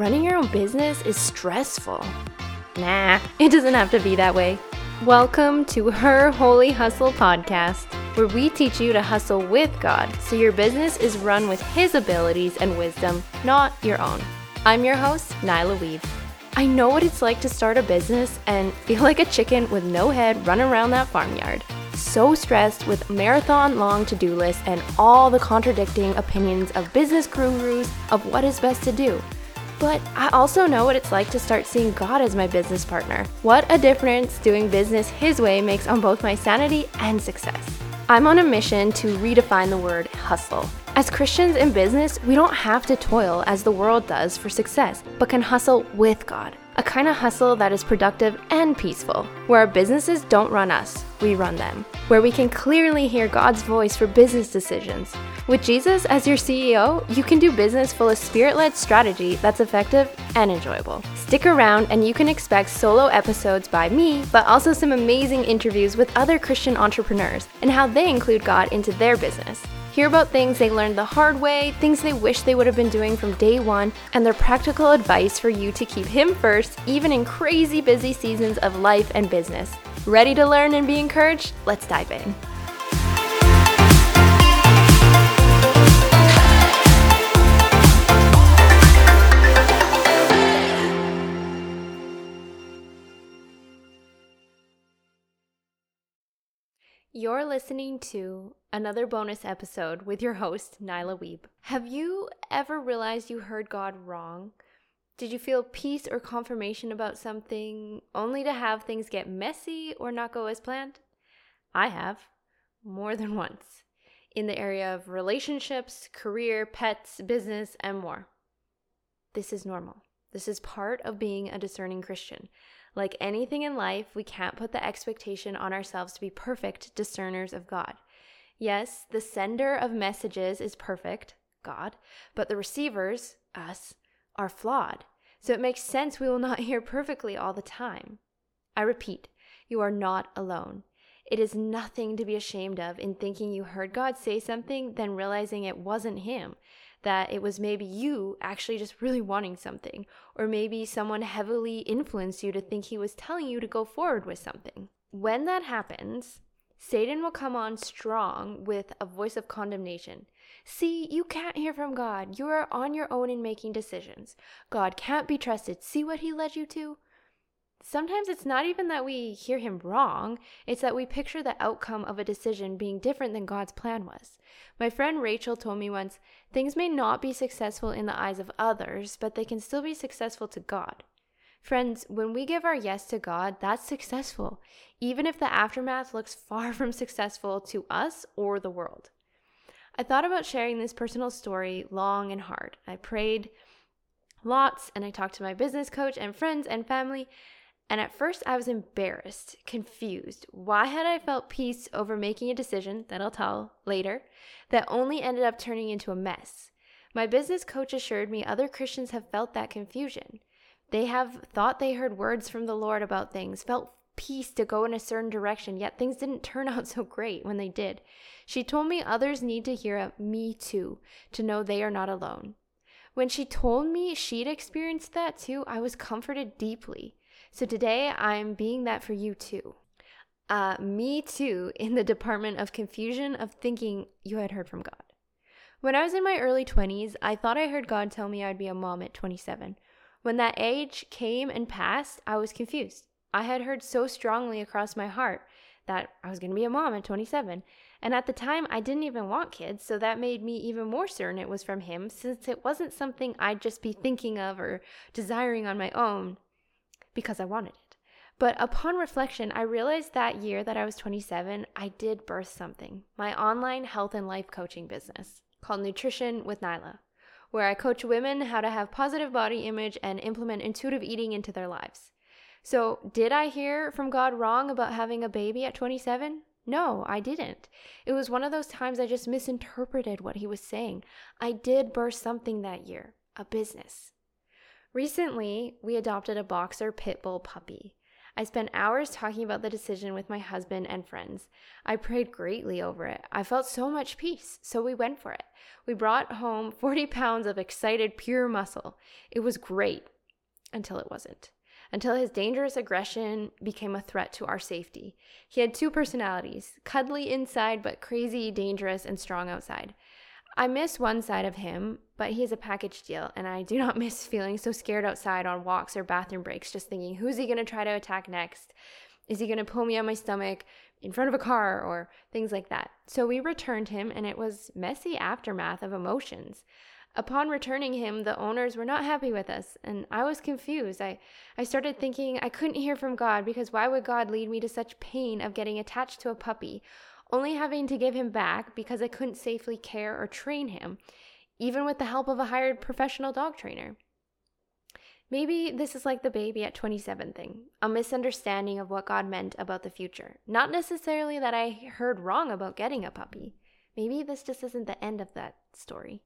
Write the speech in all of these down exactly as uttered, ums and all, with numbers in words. running your own business is stressful. Nah, it doesn't have to be that way. Welcome to Her Holy Hustle Podcast, where we teach you to hustle with God so your business is run with His abilities and wisdom, not your own. I'm your host, Nyla Weave. I know what it's like to start a business and feel like a chicken with no head running around that farmyard. So stressed with marathon-long to-do lists and all the contradicting opinions of business gurus of what is best to do. But I also know what it's like to start seeing God as my business partner. What a difference doing business His way makes on both my sanity and success. I'm on a mission to redefine the word hustle. As Christians in business, we don't have to toil as the world does for success, but can hustle with God. A kind of hustle that is productive and peaceful, where our businesses don't run us, we run them. Where we can clearly hear God's voice for business decisions. With Jesus as your C E O, you can do business full of spirit-led strategy that's effective and enjoyable. Stick around and you can expect solo episodes by me, but also some amazing interviews with other Christian entrepreneurs and how they include God into their business. Hear about things they learned the hard way, things they wish they would have been doing from day one, and their practical advice for you to keep Him first, even in crazy busy seasons of life and business. Ready to learn and be encouraged? Let's dive in. You're listening to another bonus episode with your host, Nyla Weeb. Have you ever realized you heard God wrong? Did you feel peace or confirmation about something only to have things get messy or not go as planned? I have, more than once, in the area of relationships, career, pets, business, and more. This is normal. This is part of being a discerning Christian. Like anything in life, we can't put the expectation on ourselves to be perfect discerners of God. Yes, the sender of messages is perfect, God, but the receivers, us, are flawed. So it makes sense we will not hear perfectly all the time. I repeat, you are not alone. It is nothing to be ashamed of in thinking you heard God say something, then realizing it wasn't Him. That it was maybe you actually just really wanting something, or maybe someone heavily influenced you to think He was telling you to go forward with something. When that happens, Satan will come on strong with a voice of condemnation. See, you can't hear from God. You are on your own in making decisions. God can't be trusted. See what He led you to? Sometimes it's not even that we hear Him wrong, it's that we picture the outcome of a decision being different than God's plan was. My friend Rachel told me once, things may not be successful in the eyes of others, but they can still be successful to God. Friends, when we give our yes to God, that's successful, even if the aftermath looks far from successful to us or the world. I thought about sharing this personal story long and hard. I prayed lots, and I talked to my business coach and friends and family. And at first I was embarrassed, confused. Why had I felt peace over making a decision that I'll tell later that only ended up turning into a mess? My business coach assured me other Christians have felt that confusion. They have thought they heard words from the Lord about things, felt peace to go in a certain direction, yet things didn't turn out so great when they did. She told me others need to hear a me too to know they are not alone. When she told me she'd experienced that too, I was comforted deeply. So today, I'm being that for you too. Uh, me too, in the department of confusion of thinking you had heard from God. When I was in my early twenties, I thought I heard God tell me I'd be a mom at twenty-seven. When that age came and passed, I was confused. I had heard so strongly across my heart that I was going to be a mom at twenty-seven. And at the time, I didn't even want kids, so that made me even more certain it was from Him, since it wasn't something I'd just be thinking of or desiring on my own. Because I wanted it. But upon reflection, I realized that year that I was twenty-seven, I did birth something, my online health and life coaching business called Nutrition with Nyla, where I coach women how to have positive body image and implement intuitive eating into their lives. So did I hear from God wrong about having a baby at twenty-seven? No, I didn't. It was one of those times I just misinterpreted what He was saying. I did birth something that year, a business. Recently, we adopted a boxer pit bull puppy. I spent hours talking about the decision with my husband and friends. I prayed greatly over it. I felt so much peace, so we went for it. We brought home forty pounds of excited, pure muscle. It was great, until it wasn't. Until his dangerous aggression became a threat to our safety. He had two personalities, cuddly inside but crazy, dangerous, and strong outside. I miss one side of him, but he is a package deal, and I do not miss feeling so scared outside on walks or bathroom breaks, just thinking, who's he going to try to attack next? Is he going to pull me on my stomach in front of a car or things like that? So we returned him, and it was messy aftermath of emotions. Upon returning him, the owners were not happy with us, and I was confused. I, I started thinking I couldn't hear from God, because why would God lead me to such pain of getting attached to a puppy, only having to give him back because I couldn't safely care or train him, even with the help of a hired professional dog trainer? Maybe this is like the baby at twenty-seven thing, a misunderstanding of what God meant about the future. Not necessarily that I heard wrong about getting a puppy. Maybe this just isn't the end of that story.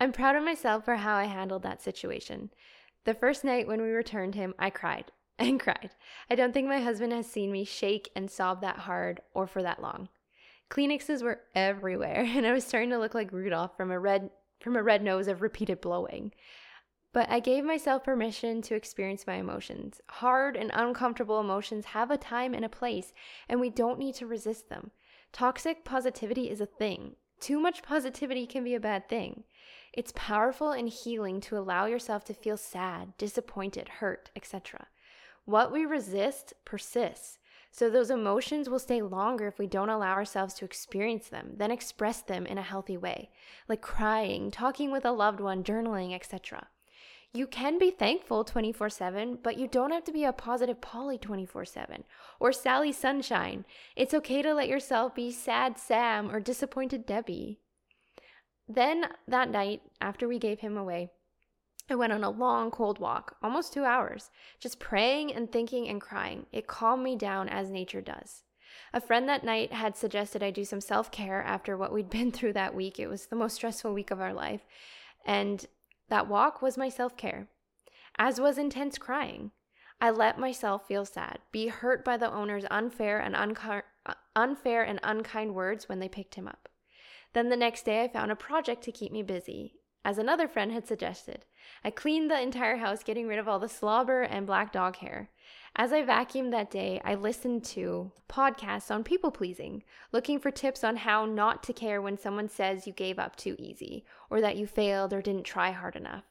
I'm proud of myself for how I handled that situation. The first night when we returned him, I cried and cried. I don't think my husband has seen me shake and sob that hard or for that long. Kleenexes were everywhere, and I was starting to look like Rudolph from a red from a red nose of repeated blowing. But I gave myself permission to experience my emotions. Hard and uncomfortable emotions have a time and a place, and we don't need to resist them. Toxic positivity is a thing. Too much positivity can be a bad thing. It's powerful and healing to allow yourself to feel sad, disappointed, hurt, et cetera. What we resist persists. So those emotions will stay longer if we don't allow ourselves to experience them, then express them in a healthy way, like crying, talking with a loved one, journaling, et cetera. You can be thankful twenty-four seven, but you don't have to be a positive Polly twenty-four seven or Sally Sunshine. It's okay to let yourself be sad Sam or disappointed Debbie. Then that night, after we gave him away, I went on a long, cold walk, almost two hours, just praying and thinking and crying. It calmed me down, as nature does. A friend that night had suggested I do some self-care after what we'd been through that week. It was the most stressful week of our life, and that walk was my self-care, as was intense crying. I let myself feel sad, be hurt by the owner's unfair and, unca- unfair and unkind words when they picked him up. Then the next day, I found a project to keep me busy, as another friend had suggested. I cleaned the entire house, getting rid of all the slobber and black dog hair. As I vacuumed that day, I listened to podcasts on people-pleasing, looking for tips on how not to care when someone says you gave up too easy, or that you failed or didn't try hard enough.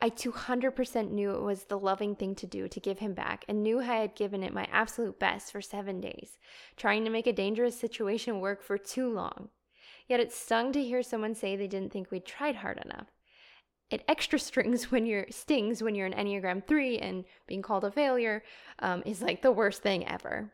I two hundred percent knew it was the loving thing to do to give him back, and knew I had given it my absolute best for seven days, trying to make a dangerous situation work for too long. Yet it stung to hear someone say they didn't think we'd tried hard enough. It extra strings when you're, stings when you're an Enneagram three, and being called a failure um, is like the worst thing ever.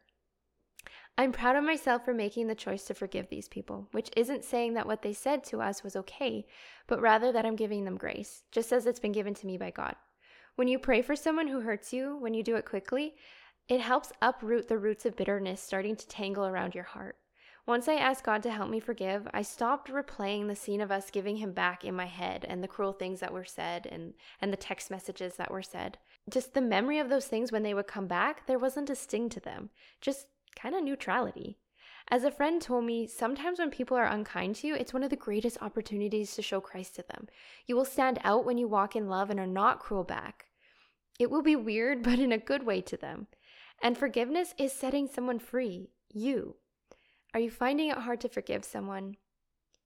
I'm proud of myself for making the choice to forgive these people, which isn't saying that what they said to us was okay, but rather that I'm giving them grace, just as it's been given to me by God. When you pray for someone who hurts you, when you do it quickly, it helps uproot the roots of bitterness starting to tangle around your heart. Once I asked God to help me forgive, I stopped replaying the scene of us giving him back in my head, and the cruel things that were said, and, and the text messages that were said. Just the memory of those things, when they would come back, there wasn't a sting to them, just kind of neutrality. As a friend told me, sometimes when people are unkind to you, it's one of the greatest opportunities to show Christ to them. You will stand out when you walk in love and are not cruel back. It will be weird, but in a good way to them. And forgiveness is setting someone free, you. Are you finding it hard to forgive someone?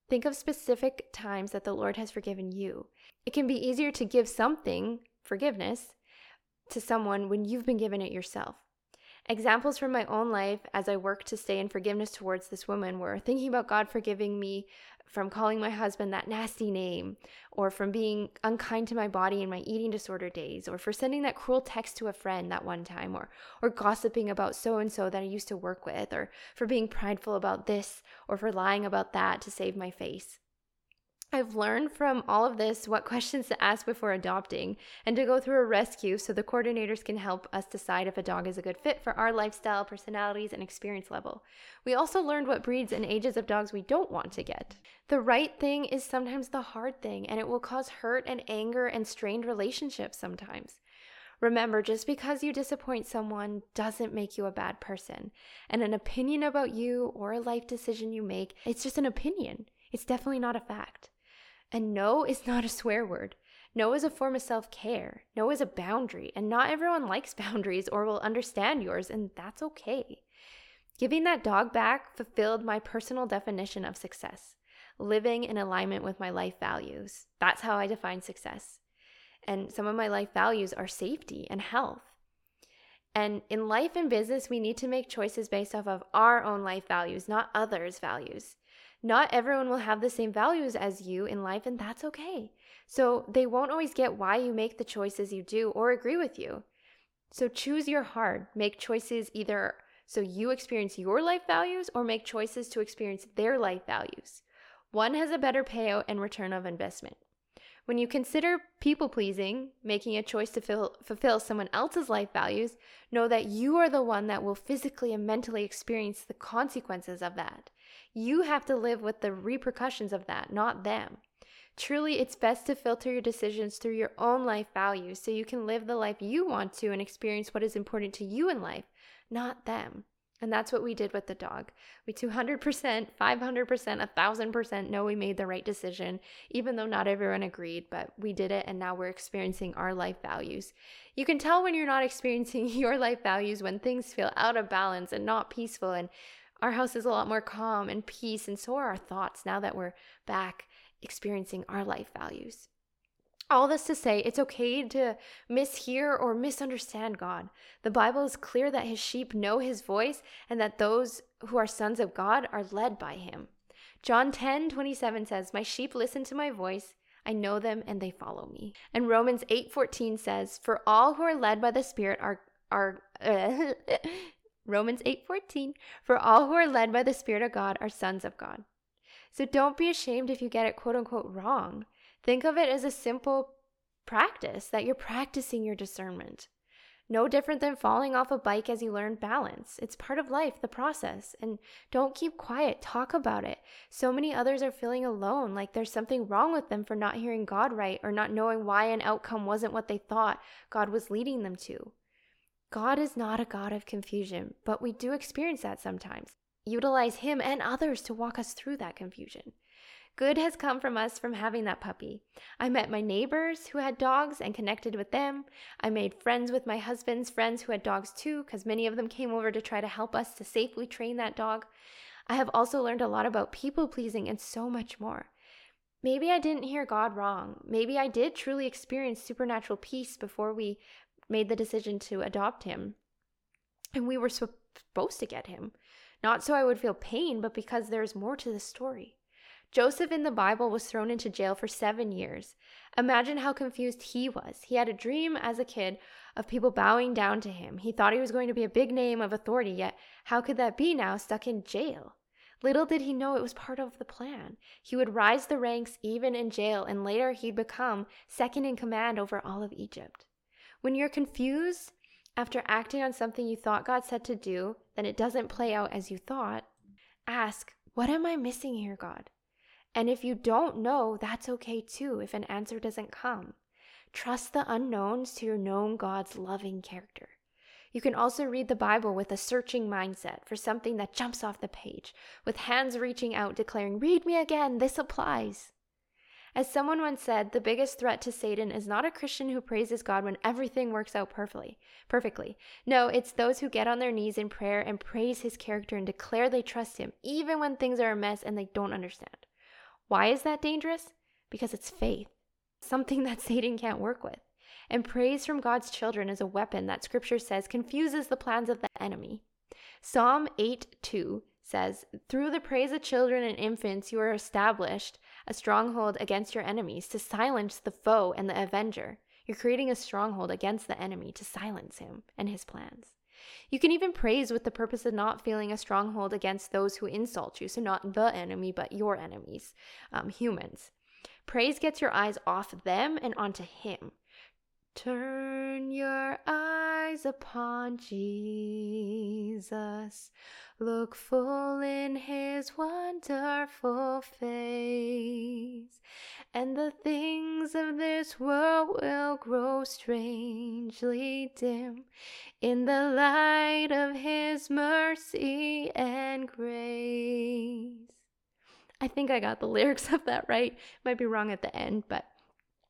Think of specific times that the Lord has forgiven you. It can be easier to give something, forgiveness, to someone when you've been given it yourself. Examples from my own life as I worked to stay in forgiveness towards this woman were thinking about God forgiving me from calling my husband that nasty name, or from being unkind to my body in my eating disorder days, or for sending that cruel text to a friend that one time, or or gossiping about so-and-so that I used to work with, or for being prideful about this, or for lying about that to save my face. I've learned from all of this what questions to ask before adopting, and to go through a rescue so the coordinators can help us decide if a dog is a good fit for our lifestyle, personalities, and experience level. We also learned what breeds and ages of dogs we don't want to get. The right thing is sometimes the hard thing, and it will cause hurt and anger and strained relationships sometimes. Remember, just because you disappoint someone doesn't make you a bad person. And an opinion about you or a life decision you make, it's just an opinion. It's definitely not a fact. And no is not a swear word. No is a form of self-care. No is a boundary. And not everyone likes boundaries or will understand yours, and that's okay. Giving that dog back fulfilled my personal definition of success. Living in alignment with my life values. That's how I define success. And some of my life values are safety and health. And in life and business, we need to make choices based off of our own life values, not others' values. Not everyone will have the same values as you in life, and that's okay. So they won't always get why you make the choices you do or agree with you. So choose your heart. Make choices either so you experience your life values or make choices to experience their life values. One has a better payout and return of investment. When you consider people-pleasing, making a choice to fill, fulfill someone else's life values, know that you are the one that will physically and mentally experience the consequences of that. You have to live with the repercussions of that, not them. Truly, it's best to filter your decisions through your own life values so you can live the life you want to and experience what is important to you in life, not them. And that's what we did with the dog. We two hundred percent, five hundred percent, one thousand percent know we made the right decision, even though not everyone agreed, but we did it, and now we're experiencing our life values. You can tell when you're not experiencing your life values when things feel out of balance and not peaceful, and our house is a lot more calm and peace, and so are our thoughts now that we're back experiencing our life values. All this to say, it's okay to mishear or misunderstand God. The Bible is clear that his sheep know his voice and that those who are sons of God are led by him. John ten twenty-seven says, "My sheep listen to my voice. I know them and they follow me." And Romans eight fourteen says, "For all who are led by the Spirit are are uh, Romans eight fourteen, "For all who are led by the Spirit of God are sons of God." So don't be ashamed if you get it quote unquote wrong. Think of it as a simple practice that you're practicing your discernment. No different than falling off a bike as you learn balance. It's part of life, the process. And don't keep quiet. Talk about it. So many others are feeling alone, like there's something wrong with them for not hearing God right or not knowing why an outcome wasn't what they thought God was leading them to. God is not a God of confusion, but we do experience that sometimes. Utilize him and others to walk us through that confusion. Good has come from us from having that puppy. I met my neighbors who had dogs and connected with them. I made friends with my husband's friends who had dogs too, because many of them came over to try to help us to safely train that dog. I have also learned a lot about people-pleasing and so much more. Maybe I didn't hear God wrong. Maybe I did truly experience supernatural peace before we made the decision to adopt him. And we were supposed to get him. Not so I would feel pain, but because there's more to the story. Joseph in the Bible was thrown into jail for seven years. Imagine how confused he was. He had a dream as a kid of people bowing down to him. He thought he was going to be a big name of authority, yet how could that be now stuck in jail? Little did he know it was part of the plan. He would rise the ranks even in jail, and later he'd become second in command over all of Egypt. When you're confused after acting on something you thought God said to do, then it doesn't play out as you thought. Ask, "What am I missing here, God?" And if you don't know, that's okay too if an answer doesn't come. Trust the unknowns to your known God's loving character. You can also read the Bible with a searching mindset for something that jumps off the page, with hands reaching out declaring, "Read me again, this applies." As someone once said, the biggest threat to Satan is not a Christian who praises God when everything works out perfectly. Perfectly. No, it's those who get on their knees in prayer and praise his character and declare they trust him, even when things are a mess and they don't understand. Why is that dangerous? Because it's faith, something that Satan can't work with. And praise from God's children is a weapon that scripture says confuses the plans of the enemy. Psalm eight two says, "Through the praise of children and infants you are established a stronghold against your enemies to silence the foe and the avenger." You're creating a stronghold against the enemy to silence him and his plans. You can even praise with the purpose of not feeling a stronghold against those who insult you. So not the enemy, but your enemies, um, humans. Praise gets your eyes off them and onto him. Turn your eyes upon Jesus. Look full in his wonderful face. And the things things of this world will grow strangely dim in the light of His mercy and grace. I think I got the lyrics of that right. Might be wrong at the end, but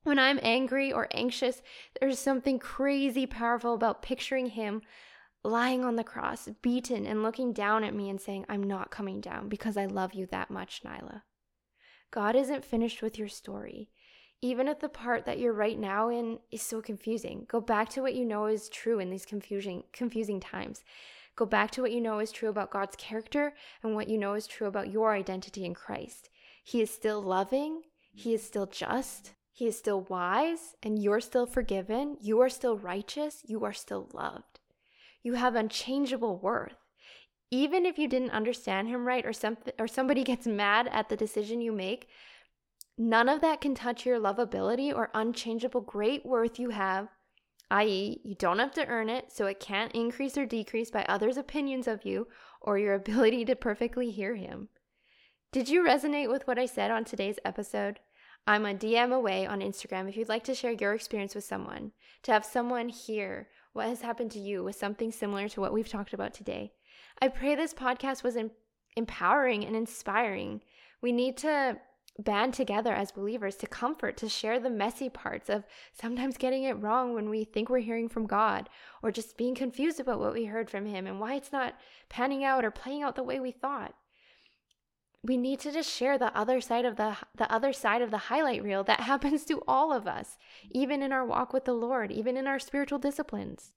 when I'm angry or anxious, there's something crazy powerful about picturing Him lying on the cross, beaten, and looking down at me and saying, "I'm not coming down because I love you that much, Nyla." God isn't finished with your story. Even if the part that you're right now in is so confusing, go back to what you know is true in these confusing, confusing times. Go back to what you know is true about God's character and what you know is true about your identity in Christ. He is still loving. He is still just. He is still wise, and you're still forgiven. You are still righteous. You are still loved. You have unchangeable worth. Even if you didn't understand Him right, or something, or somebody gets mad at the decision you make, none of that can touch your lovability or unchangeable great worth you have, that is, you don't have to earn it, so it can't increase or decrease by others' opinions of you or your ability to perfectly hear Him. Did you resonate with what I said on today's episode? I'm a D M away on Instagram if you'd like to share your experience with someone, to have someone hear what has happened to you with something similar to what we've talked about today. I pray this podcast was em- empowering and inspiring. We need to band together as believers to comfort, to share the messy parts of sometimes getting it wrong when we think we're hearing from God, or just being confused about what we heard from Him and why it's not panning out or playing out the way we thought. We need to just share the other side of the the other side of the highlight reel that happens to all of us, even in our walk with the Lord, even in our spiritual disciplines.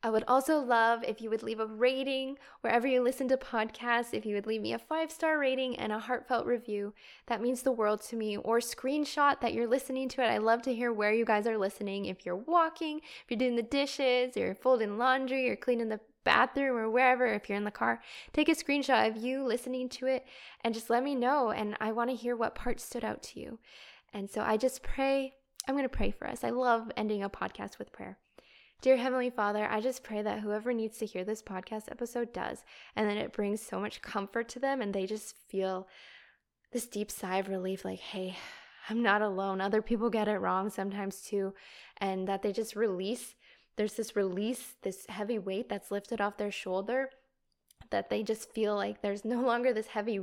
I would also love if you would leave a rating wherever you listen to podcasts. If you would leave me a five-star rating and a heartfelt review, that means the world to me. Or screenshot that you're listening to it. I love to hear where you guys are listening. If you're walking, if you're doing the dishes, or you're folding laundry, or cleaning the bathroom, or wherever, if you're in the car, take a screenshot of you listening to it and just let me know. And I want to hear what part stood out to you. And so I just pray, I'm going to pray for us. I love ending a podcast with prayer. Dear Heavenly Father, I just pray that whoever needs to hear this podcast episode does, and that it brings so much comfort to them, and they just feel this deep sigh of relief, like, hey, I'm not alone. Other people get it wrong sometimes too, and that they just release. There's this release, this heavy weight that's lifted off their shoulder, that they just feel like there's no longer this heavy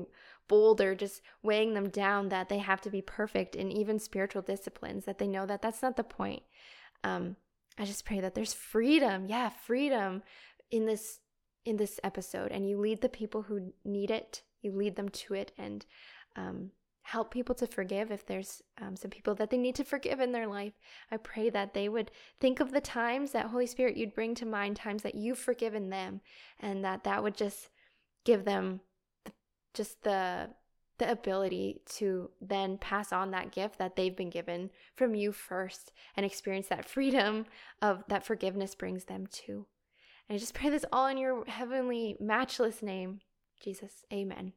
boulder just weighing them down, that they have to be perfect in even spiritual disciplines, that they know that that's not the point. Um, I just pray that there's freedom, yeah, freedom in this in this episode, and you lead the people who need it, you lead them to it, and um, help people to forgive if there's um, some people that they need to forgive in their life. I pray that they would think of the times that, Holy Spirit, you'd bring to mind times that you've forgiven them, and that that would just give them the, just the the ability to then pass on that gift that they've been given from you first, and experience that freedom of that forgiveness brings them too. And I just pray this all in your heavenly, matchless name, Jesus. Amen.